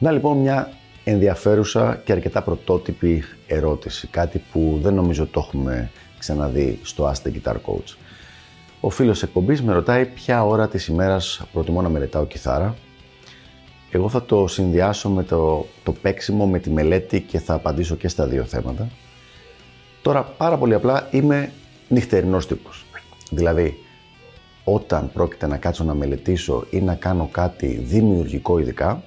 Να λοιπόν μια ενδιαφέρουσα και αρκετά πρωτότυπη ερώτηση, κάτι που δεν νομίζω το έχουμε ξαναδεί στο Ask the Guitar Coach. Ο φίλος εκπομπής με ρωτάει ποια ώρα της ημέρας προτιμώ να μελετάω κιθάρα. Εγώ θα το συνδυάσω με το παίξιμο, με τη μελέτη και θα απαντήσω και στα δύο θέματα. Τώρα πάρα πολύ απλά είμαι νυχτερινός τύπος, δηλαδή όταν πρόκειται να κάτσω να μελετήσω ή να κάνω κάτι δημιουργικό ειδικά,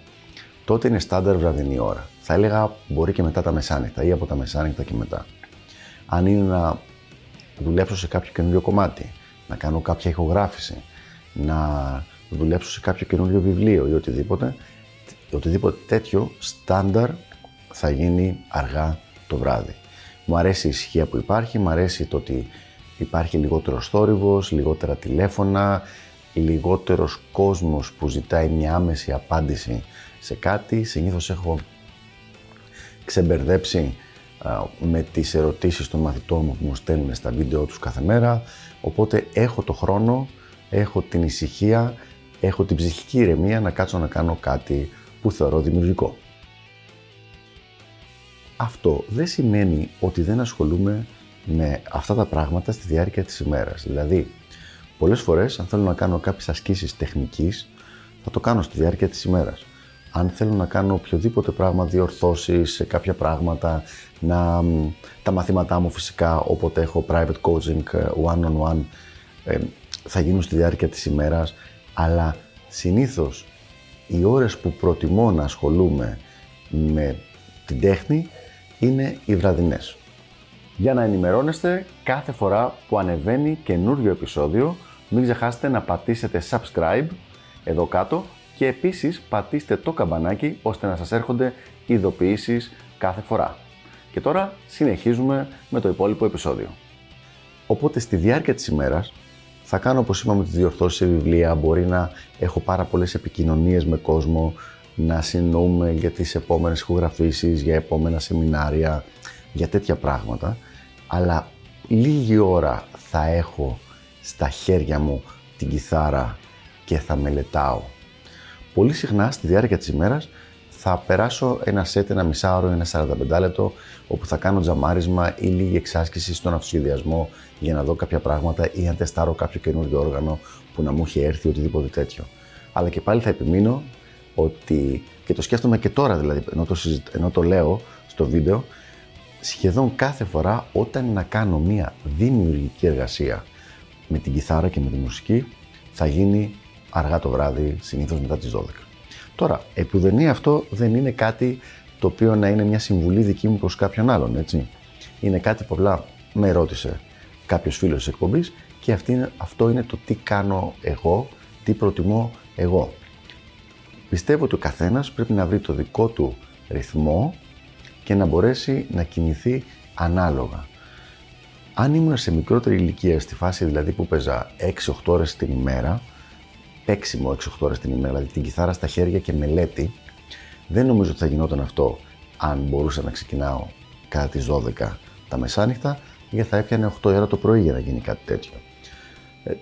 τότε είναι στάνταρ βραδινή ώρα. Θα έλεγα μπορεί και μετά τα μεσάνυχτα ή από τα μεσάνυχτα και μετά. Αν είναι να δουλέψω σε κάποιο καινούριο κομμάτι, να κάνω κάποια ηχογράφηση, να δουλέψω σε κάποιο καινούριο βιβλίο ή οτιδήποτε τέτοιο, στάνταρ θα γίνει αργά το βράδυ. Μου αρέσει η ησυχία που υπάρχει, μου αρέσει το ότι υπάρχει λιγότερος θόρυβος, λιγότερα τηλέφωνα, λιγότερος κόσμος που ζητάει μια άμεση απάντηση σε κάτι. Συνήθως έχω ξεμπερδέψει με τις ερωτήσεις των μαθητών μου που μου στέλνουν στα βίντεο τους κάθε μέρα, οπότε έχω το χρόνο, έχω την ησυχία, έχω την ψυχική ηρεμία να κάτσω να κάνω κάτι που θεωρώ δημιουργικό. Αυτό δεν σημαίνει ότι δεν ασχολούμαι με αυτά τα πράγματα στη διάρκεια της ημέρας. Δηλαδή, πολλές φορές αν θέλω να κάνω κάποιες ασκήσεις τεχνικής, θα το κάνω στη διάρκεια της ημέρας. Αν θέλω να κάνω οποιοδήποτε πράγμα, διορθώσεις σε κάποια πράγματα, τα μαθήματά μου φυσικά, όποτε έχω private coaching, one-on-one, θα γίνουν στη διάρκεια της ημέρας, αλλά συνήθως οι ώρες που προτιμώ να ασχολούμαι με την τέχνη είναι οι βραδινές. Για να ενημερώνεστε κάθε φορά που ανεβαίνει καινούριο επεισόδιο, μην ξεχάσετε να πατήσετε subscribe εδώ κάτω και επίσης πατήστε το καμπανάκι ώστε να σας έρχονται ειδοποιήσεις κάθε φορά. Και τώρα συνεχίζουμε με το υπόλοιπο επεισόδιο. Οπότε στη διάρκεια της ημέρας θα κάνω, όπως είπαμε, τις διορθώσεις σε βιβλία, μπορεί να έχω πάρα πολλές επικοινωνίες με κόσμο, να συνεννοούμε για τις επόμενες ηχογραφήσεις, για επόμενα σεμινάρια, για τέτοια πράγματα, αλλά λίγη ώρα θα έχω στα χέρια μου την κιθάρα και θα μελετάω. Πολύ συχνά στη διάρκεια της ημέρας θα περάσω ένα σετ, ένα μισάωρο, ένα 45 λεπτό, όπου θα κάνω τζαμάρισμα ή λίγη εξάσκηση στον αυτοσχεδιασμό για να δω κάποια πράγματα ή να τεστάρω κάποιο καινούργιο όργανο που να μου έχει έρθει, οτιδήποτε τέτοιο. Αλλά και πάλι θα επιμείνω ότι, και το σκέφτομαι και τώρα δηλαδή, ενώ το λέω στο βίντεο, σχεδόν κάθε φορά όταν να κάνω μία δημιουργική εργασία με την κιθάρα και με τη μουσική, θα γίνει αργά το βράδυ, συνήθως μετά τις 12. Τώρα, επουδενή αυτό δεν είναι κάτι το οποίο να είναι μια συμβουλή δική μου προς κάποιον άλλον, έτσι. Είναι κάτι που απλά με ρώτησε κάποιος φίλος της εκπομπής και αυτό είναι το τι κάνω εγώ, τι προτιμώ εγώ. Πιστεύω ότι ο καθένας πρέπει να βρει το δικό του ρυθμό και να μπορέσει να κινηθεί ανάλογα. Αν ήμουν σε μικρότερη ηλικία, στη φάση δηλαδή που παίζα 6-8 ώρες την ημέρα, παίξιμο 6-8 ώρες την ημέρα, δηλαδή την κιθάρα στα χέρια και μελέτη, δεν νομίζω ότι θα γινόταν αυτό αν μπορούσα να ξεκινάω κατά τις 12 τα μεσάνυχτα, γιατί θα έπιανε 8 ώρα το πρωί για να γίνει κάτι τέτοιο.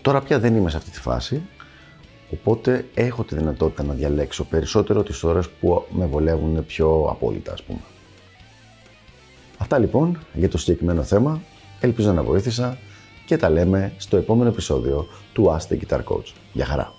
Τώρα πια δεν είμαι σε αυτή τη φάση, οπότε έχω τη δυνατότητα να διαλέξω περισσότερο τις ώρες που με βολεύουν πιο απόλυτα, ας πούμε. Αυτά λοιπόν για το συγκεκριμένο θέμα, ελπίζω να βοήθησα και τα λέμε στο επόμενο επεισόδιο του Ask the Guitar Coach. Γεια χαρά!